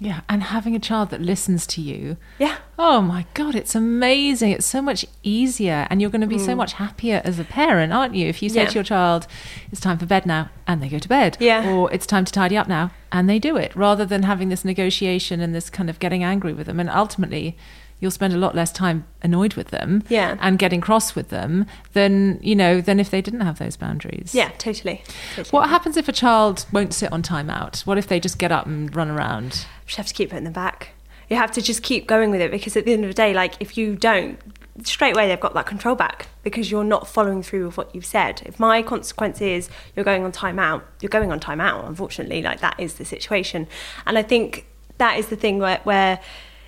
Yeah. And having a child that listens to you. Yeah. Oh my God, it's amazing. It's so much easier, and you're going to be so much happier as a parent, aren't you? If you say to your child, it's time for bed now, and they go to bed. Yeah. Or it's time to tidy up now, and they do it, rather than having this negotiation and this kind of getting angry with them. And ultimately, you'll spend a lot less time annoyed with them and getting cross with them than if they didn't have those boundaries. Yeah, totally. What happens if a child won't sit on time out? What if they just get up and run around? You have to keep it in the back. You have to just keep going with it, because at the end of the day, like, if you don't, straight away they've got that control back, because you're not following through with what you've said. If my consequence is you're going on time out, you're going on time out, unfortunately. Like, that is the situation. And I think that is the thing where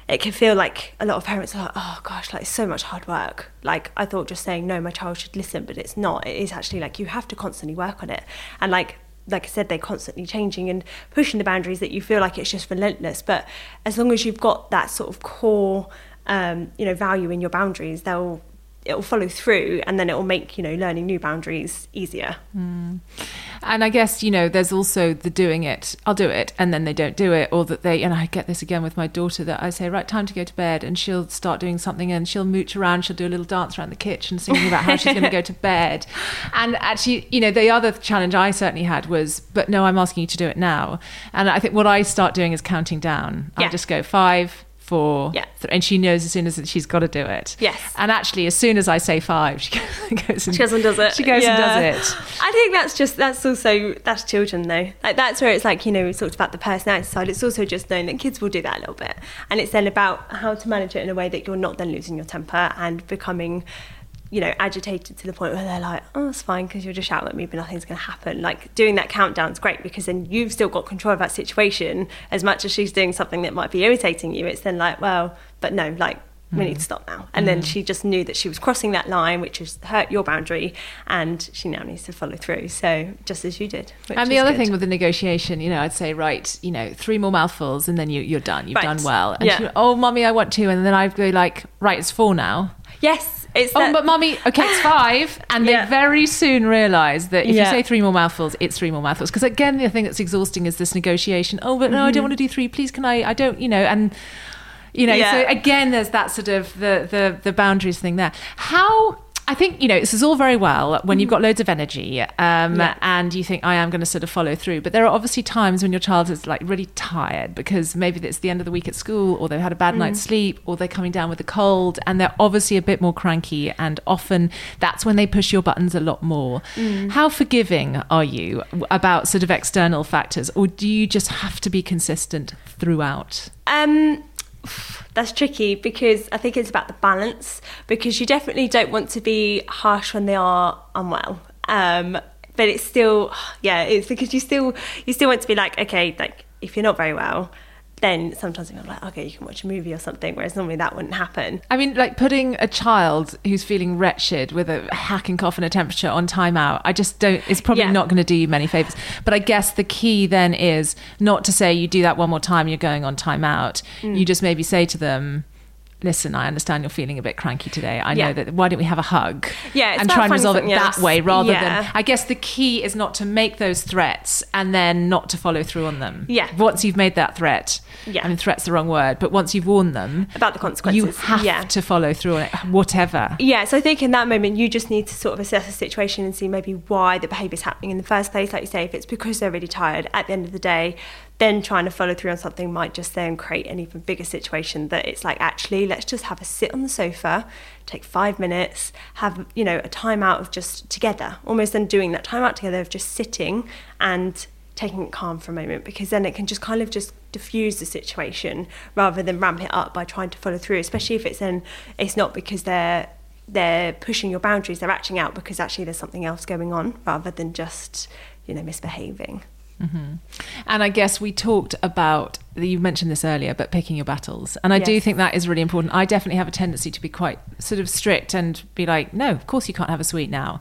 it can feel like a lot of parents are like, oh gosh, like, it's so much hard work. Like, I thought just saying, no, my child should listen, but it's not. It is actually like, you have to constantly work on it. And like I said, they're constantly changing and pushing the boundaries that you feel like it's just relentless. But as long as you've got that sort of core, value in your boundaries, it'll follow through, and then it'll make, learning new boundaries easier. Mm. And I guess, there's also the doing it, I'll do it, and then they don't do it, or that they, and I get this again with my daughter, that I say, right, time to go to bed, and she'll start doing something, and she'll mooch around, she'll do a little dance around the kitchen, singing about how she's going to go to bed. And actually, the other challenge I certainly had was, but no, I'm asking you to do it now. And I think what I start doing is counting down. Yeah. I just go 5, 4, and she knows as soon as she's got to do it. Yes. And actually, as soon as I say 5, she goes and does it. She goes and does it. I think that's children though. Like, that's where it's like, we talked about the personality side. It's also just knowing that kids will do that a little bit. And it's then about how to manage it in a way that you're not then losing your temper and becoming, agitated to the point where they're like, oh, it's fine, because you'll just shout at me, but nothing's going to happen. Like, doing that countdown's great, because then you've still got control of that situation as much as she's doing something that might be irritating you. It's then like, well, but no, like, we need to stop now. And then she just knew that she was crossing that line, which has hurt your boundary, and she now needs to follow through. So just as you did. And the other thing with the negotiation, I'd say, right, 3 more mouthfuls and then you're done. You've done well. And she went, oh, mummy, I want 2. And then I'd be like, right, it's 4 now. Yes. But mummy, okay, it's 5. And they very soon realise that if you say 3 more mouthfuls, it's 3 more mouthfuls. Because again, the thing that's exhausting is this negotiation. Oh, but no, I don't want to do 3. Please, can I don't, So again, there's that sort of the boundaries thing there. I think, this is all very well when you've got loads of energy and you think, I am going to sort of follow through. But there are obviously times when your child is like really tired, because maybe it's the end of the week at school, or they've had a bad night's sleep, or they're coming down with a cold, and they're obviously a bit more cranky. And often that's when they push your buttons a lot more. Mm. How forgiving are you about sort of external factors, or do you just have to be consistent throughout? That's tricky, because I think it's about the balance, because you definitely don't want to be harsh when they are unwell, but it's still, it's because you still want to be like, okay, like, if you're not very well, then sometimes I'm like, okay, you can watch a movie or something, whereas normally that wouldn't happen. I mean, like putting a child who's feeling wretched with a hacking cough and a temperature on timeout, I just don't, it's probably not going to do you many favours. But I guess the key then is not to say you do that one more time, you're going on timeout. Mm. You just maybe say to them, listen, I understand you're feeling a bit cranky today. I know that. Why don't we have a hug? Yeah, and try and resolve it that way rather than... I guess the key is not to make those threats and then not to follow through on them. Yeah. Once you've made that threat, I mean, threat's the wrong word, but once you've warned them... about the consequences. You have to follow through on it, whatever. Yeah, so I think in that moment, you just need to sort of assess the situation and see maybe why the behaviour's happening in the first place. Like you say, if it's because they're really tired, at the end of the day... then trying to follow through on something might just then create an even bigger situation that it's like, actually, let's just have a sit on the sofa, take 5 minutes, have, you know, a time out of just together, almost then doing that time out together of just sitting and taking it calm for a moment, because then it can just kind of just diffuse the situation rather than ramp it up by trying to follow through, especially if it's then, it's not because they're pushing your boundaries, they're acting out because actually there's something else going on rather than just, you know, misbehaving. Mm-hmm. And I guess we talked about, you mentioned this earlier, but picking your battles. And I do think that is really important. I definitely have a tendency to be quite sort of strict and be like, no, of course you can't have a sweet now.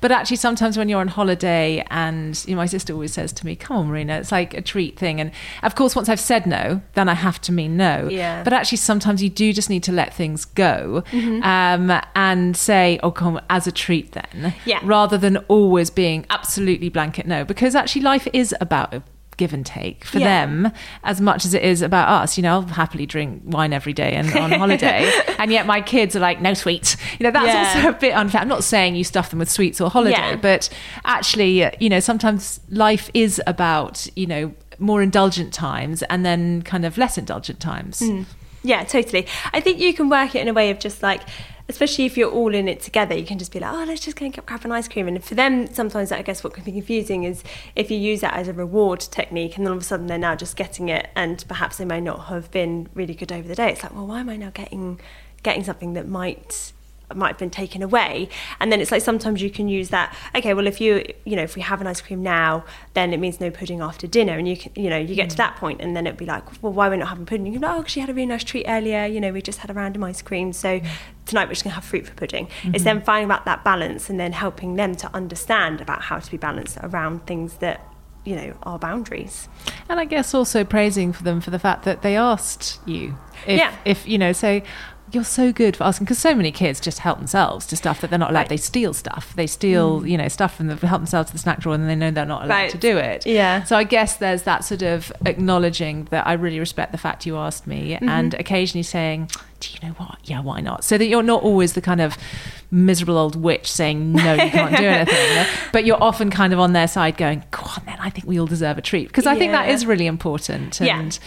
But actually sometimes when you're on holiday and, you know, my sister always says to me, come on, Marina, it's like a treat thing. And of course, once I've said no, then I have to mean no. Yeah. But actually sometimes you do just need to let things go and say, oh, come on, as a treat then, rather than always being absolutely blanket no, because actually life is about a give and take for them as much as it is about us. You know, I'll happily drink wine every day and on holiday and yet my kids are like, no sweets, you know. That's also a bit unfair. I'm not saying you stuff them with sweets or holiday, but actually, you know, sometimes life is about, you know, more indulgent times and then kind of less indulgent times. Yeah, totally. I think you can work it in a way of just like, especially if you're all in it together, you can just be like, oh, let's just go and grab an ice cream. And for them, sometimes I guess what can be confusing is if you use that as a reward technique and then all of a sudden they're now just getting it and perhaps they may not have been really good over the day. It's like, well, why am I now getting something that might have been taken away? And then it's like sometimes you can use that, okay, well, if you know, if we have an ice cream now, then it means no pudding after dinner. And you can, you know, you get to that point and then it'd be like, well, why are we not having pudding? You can be like, oh, she had a really nice treat earlier, you know, we just had a random ice cream, so tonight we're just gonna have fruit for pudding. It's then finding about that balance and then helping them to understand about how to be balanced around things that, you know, our boundaries. And I guess also praising for them for the fact that they asked you if you know, so you're so good for asking, because so many kids just help themselves to stuff that they're not allowed. They steal stuff. They steal, you know, stuff from help themselves to the snack drawer, and they know they're not allowed to do it. Yeah. So I guess there's that sort of acknowledging that I really respect the fact you asked me, and occasionally saying, do you know what? Yeah, why not? So that you're not always the kind of miserable old witch saying, no, you can't do anything. You know? But you're often kind of on their side going, go on then, I think we all deserve a treat. Because I think that is really important. And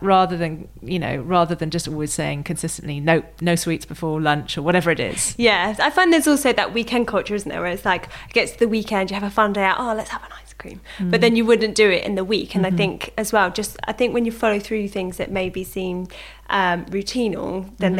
rather than just always saying consistently, no sweets before lunch or whatever it is. Yeah, I find there's also that weekend culture, isn't there? Where it's like, it gets to the weekend, you have a fun day out, oh, let's have a nice cream, but then you wouldn't do it in the week. And I think as well, I think when you follow through things that maybe seem routinal, then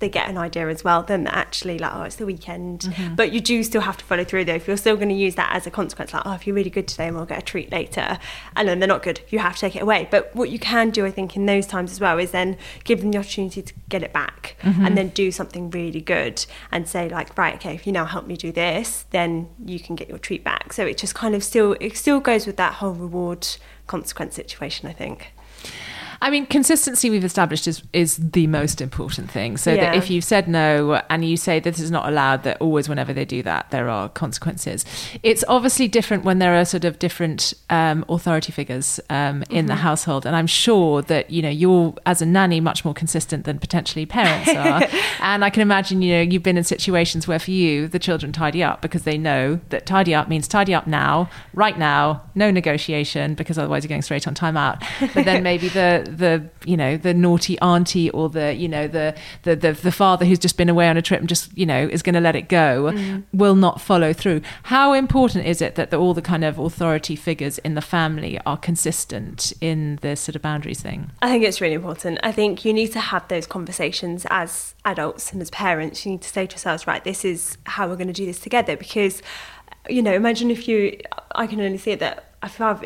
they get an idea as well, then actually, like, oh, it's the weekend, but you do still have to follow through though. If you're still going to use that as a consequence, like, oh, if you're really good today, and we'll get a treat later, and then they're not good, you have to take it away. But what you can do, I think, in those times as well, is then give them the opportunity to get it back and then do something really good and say, like, right, okay, if you now help me do this, then you can get your treat back. So it just kind of still goes with that whole reward consequence situation, I think. I mean, consistency, we've established, is the most important thing. So that if you've said no and you say this is not allowed, that always whenever they do that, there are consequences. It's obviously different when there are sort of different authority figures in the household. And I'm sure that, you know, you're, as a nanny, much more consistent than potentially parents are. And I can imagine, you know, you've been in situations where for you, the children tidy up because they know that tidy up means tidy up now, right now, no negotiation, because otherwise you're going straight on time out. But then maybe the you know, the naughty auntie or the, you know, the father who's just been away on a trip and just, you know, is going to let it go, will not follow through. How important is it that all the kind of authority figures in the family are consistent in this sort of boundaries thing? I think it's really important. I think you need to have those conversations as adults and as parents. You need to say to yourselves, right, this is how we're going to do this together. Because, you know, imagine if I can only see it that if I've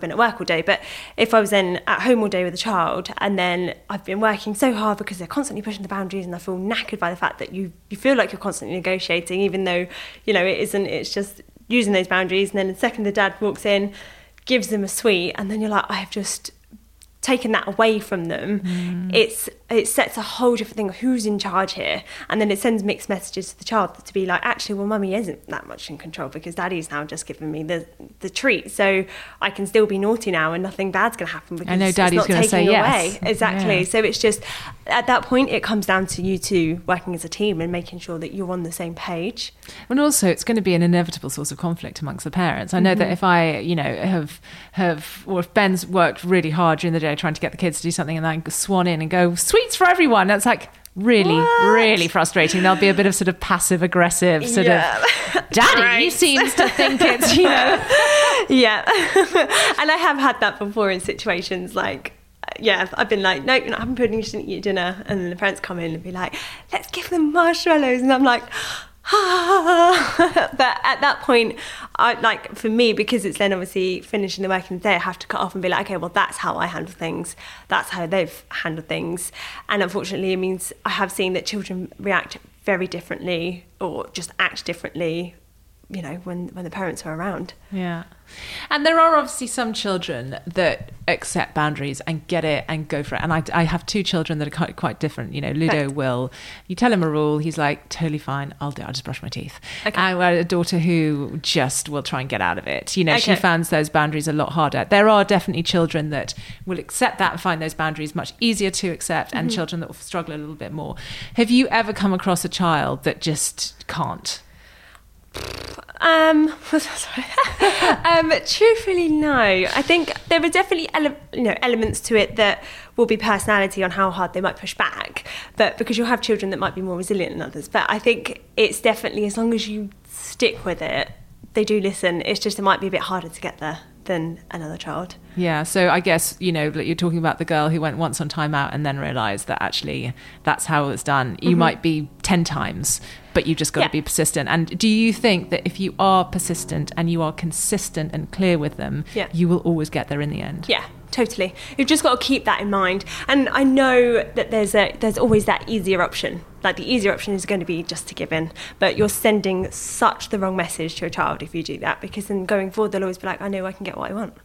been at work all day, but if I was then at home all day with a child and then I've been working so hard because they're constantly pushing the boundaries, and I feel knackered by the fact that you feel like you're constantly negotiating, even though, you know, it isn't, it's just using those boundaries. And then the second the dad walks in, gives them a sweet, and then you're like, I have just taken that away from them. It sets a whole different thing of who's in charge here, and then it sends mixed messages to the child to be like, actually, well, mummy isn't that much in control because daddy's now just giving me the treat, so I can still be naughty now and nothing bad's gonna happen because I know daddy's gonna say yes. Exactly. Yeah. So it's just at that point it comes down to you two working as a team and making sure that you're on the same page. And also it's going to be an inevitable source of conflict amongst the parents. I know that if I, you know, if Ben's worked really hard during the day trying to get the kids to do something, and I swan in and go, sweets for everyone, that's like really frustrating. There'll be a bit of sort of passive aggressive sort of daddy right. seems to think it's, you know. Yeah. And I have had that before in situations like, yeah, I've been like, no, you're not having pudding, you shouldn't eat dinner, and then the parents come in and be like, let's give them marshmallows, and I'm like, but at that point, I like, for me, because it's then obviously finishing the working day, I have to cut off and be like, okay, well, that's how I handle things, that's how they've handled things. And unfortunately it means I have seen that children react very differently or just act differently, you know, when the parents are around. Yeah. And there are obviously some children that accept boundaries and get it and go for it. And I have two children that are quite different. You know, Ludo will, you tell him a rule, he's like, totally fine, I'll do it, I'll just brush my teeth. Okay. And I have a daughter who just will try and get out of it. You know, okay. She finds those boundaries a lot harder. There are definitely children that will accept that and find those boundaries much easier to accept, and children that will struggle a little bit more. Have you ever come across a child that just can't? Truthfully, no. I think there are definitely elements to it that will be personality on how hard they might push back, but because you'll have children that might be more resilient than others. But I think it's definitely, as long as you stick with it, they do listen. It's just it might be a bit harder to get there than another child. Yeah, so I guess, you know, like you're talking about the girl who went once on timeout and then realised that actually that's how it's done. You might be 10 times, but you've just got to be persistent. And do you think that if you are persistent and you are consistent and clear with them, you will always get there in the end? Yeah, totally. You've just got to keep that in mind. And I know that there's always that easier option. Like, the easier option is going to be just to give in. But you're sending such the wrong message to a child if you do that, because then going forward, they'll always be like, I know I can get what I want.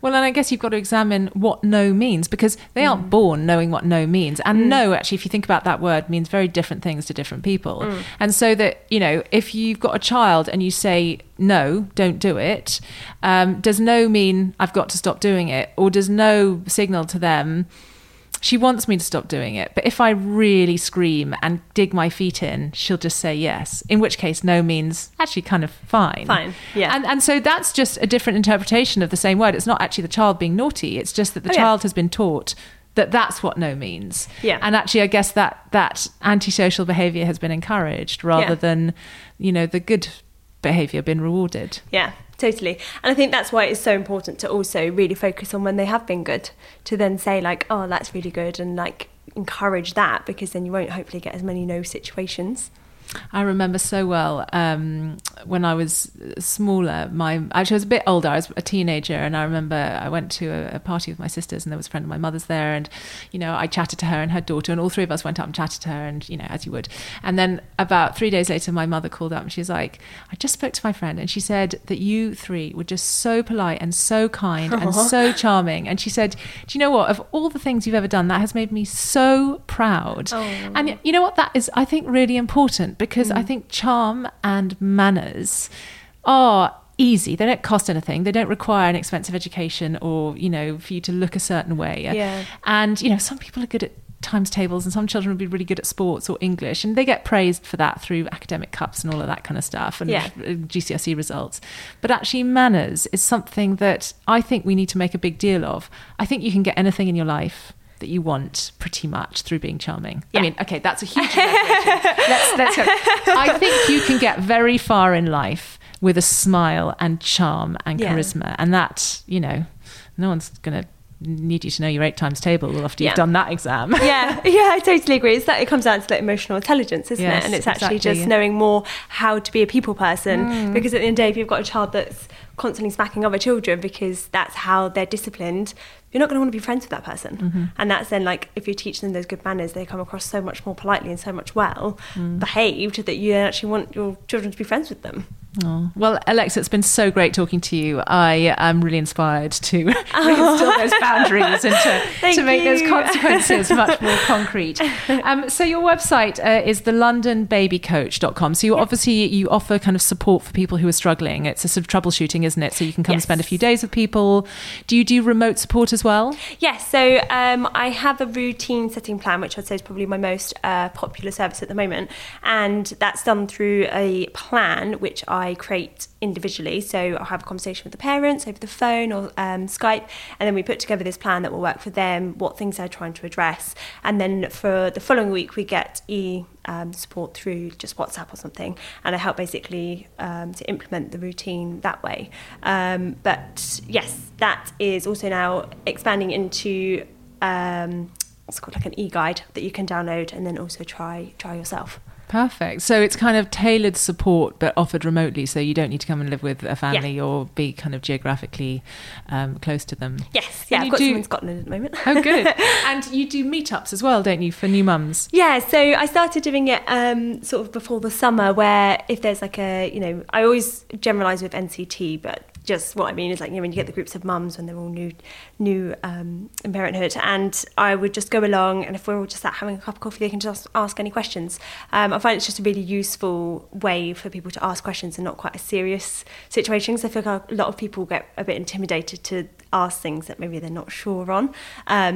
Well, and I guess you've got to examine what no means, because they aren't born knowing what no means. And no, actually, if you think about that word, means very different things to different people. And so that, you know, if you've got a child and you say, no, don't do it, does no mean I've got to stop doing it? Or does no signal to them, she wants me to stop doing it, but if I really scream and dig my feet in, she'll just say yes. In which case, no means actually kind of fine. Fine, yeah. And so that's just a different interpretation of the same word. It's not actually the child being naughty. It's just that the child has been taught that that's what no means. Yeah. And actually, I guess that antisocial behaviour has been encouraged rather than, you know, the good behaviour being rewarded. Yeah. Totally. And I think that's why it's so important to also really focus on when they have been good, to then say like, oh, that's really good, and like encourage that, because then you won't hopefully get as many no situations. I remember so well when I was smaller, I was a bit older, I was a teenager, and I remember I went to a party with my sisters, and there was a friend of my mother's there, and, you know, I chatted to her and her daughter, and all three of us went up and chatted to her, and, you know, as you would. And then about 3 days later, my mother called up and she's like, I just spoke to my friend and she said that you three were just so polite and so kind and so charming, and she said, do you know what, of all the things you've ever done, that has made me so proud. And you know what, that is, I think, really important, because I think charm and manners are easy. They don't cost anything. They don't require an expensive education or, you know, for you to look a certain way. Yeah. And, you know, some people are good at times tables, and some children will be really good at sports or English, and they get praised for that through academic cups and all of that kind of stuff, and GCSE results. But actually, manners is something that I think we need to make a big deal of. I think you can get anything in your life that you want pretty much through being charming. I mean, okay, that's a huge exaggeration. Let's go. I think you can get very far in life with a smile and charm and charisma, and that, you know, no one's going to need you to know your 8 times table after you've done that exam. Yeah, I totally agree. It's that it comes down to the emotional intelligence, isn't it? And it's actually just knowing more how to be a people person, because at the end of the day, if you've got a child that's constantly smacking other children because that's how they're disciplined, you're not going to want to be friends with that person. And that's then, like, if you teach them those good manners, they come across so much more politely and so much well behaved that you actually want your children to be friends with them. Oh. Well, Alexa, it's been so great talking to you. I am really inspired to reinstill those boundaries and to make those consequences much more concrete. So your website is the londonbabycoach.com. So you offer kind of support for people who are struggling. It's a sort of troubleshooting, isn't it? So you can come and spend a few days with people. Do you do remote support as well? Yes. So I have a routine setting plan, which I'd say is probably my most popular service at the moment. And that's done through a plan, which I create individually. So I'll have a conversation with the parents over the phone or Skype, and then we put together this plan that will work for them, what things they're trying to address. And then for the following week, we get support through just WhatsApp or something, and I help basically to implement the routine that way. But yes, that is also now expanding into it's called like an e-guide that you can download and then also try yourself. Perfect. So it's kind of tailored support but offered remotely, so you don't need to come and live with a family or be kind of geographically close to them. Yes, yeah, I've got some in Scotland at the moment. Oh, good. And you do meetups as well, don't you, for new mums? Yeah, so I started doing it sort of before the summer, where if there's like a, you know, I always generalise with NCT, but just what I mean is, like, you know, when you get the groups of mums when they're all new in parenthood, and I would just go along, and if we're all just sat having a cup of coffee, they can just ask any questions. I find it's just a really useful way for people to ask questions and not quite a serious situation, because I feel like a lot of people get a bit intimidated to ask things that maybe they're not sure on.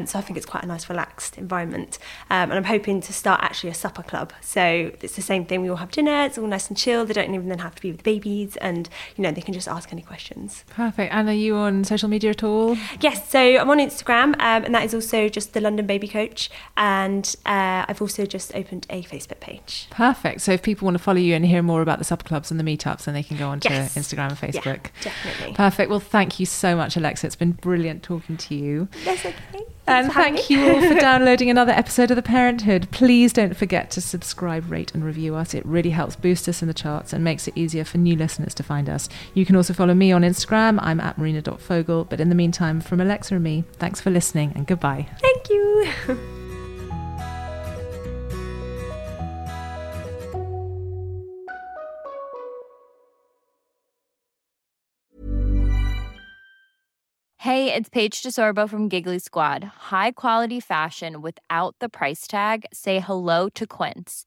So I think it's quite a nice relaxed environment, and I'm hoping to start actually a supper club. So it's the same thing, we all have dinner, it's all nice and chill, they don't even then have to be with babies, and, you know, they can just ask any questions. Perfect. And are you on social media at all? Yes, so I'm on Instagram, and that is also just the London Baby Coach, and I've also just opened a Facebook page. Perfect. So if people want to follow you and hear more about the supper clubs and the meetups, then they can go on to Instagram and Facebook. Yeah, definitely. Perfect. Well, thank you so much, Alexa. It's been brilliant talking to you. That's okay. And thank you all for downloading another episode of The Parenthood. Please don't forget to subscribe, rate and review us. It really helps boost us in the charts and makes it easier for new listeners to find us. You can also follow me on Instagram. I'm at marina.fogel. But in the meantime, from Alexa and me, thanks for listening and goodbye. Thank you. Hey, it's Paige DeSorbo from Giggly Squad. High quality fashion without the price tag. Say hello to Quince.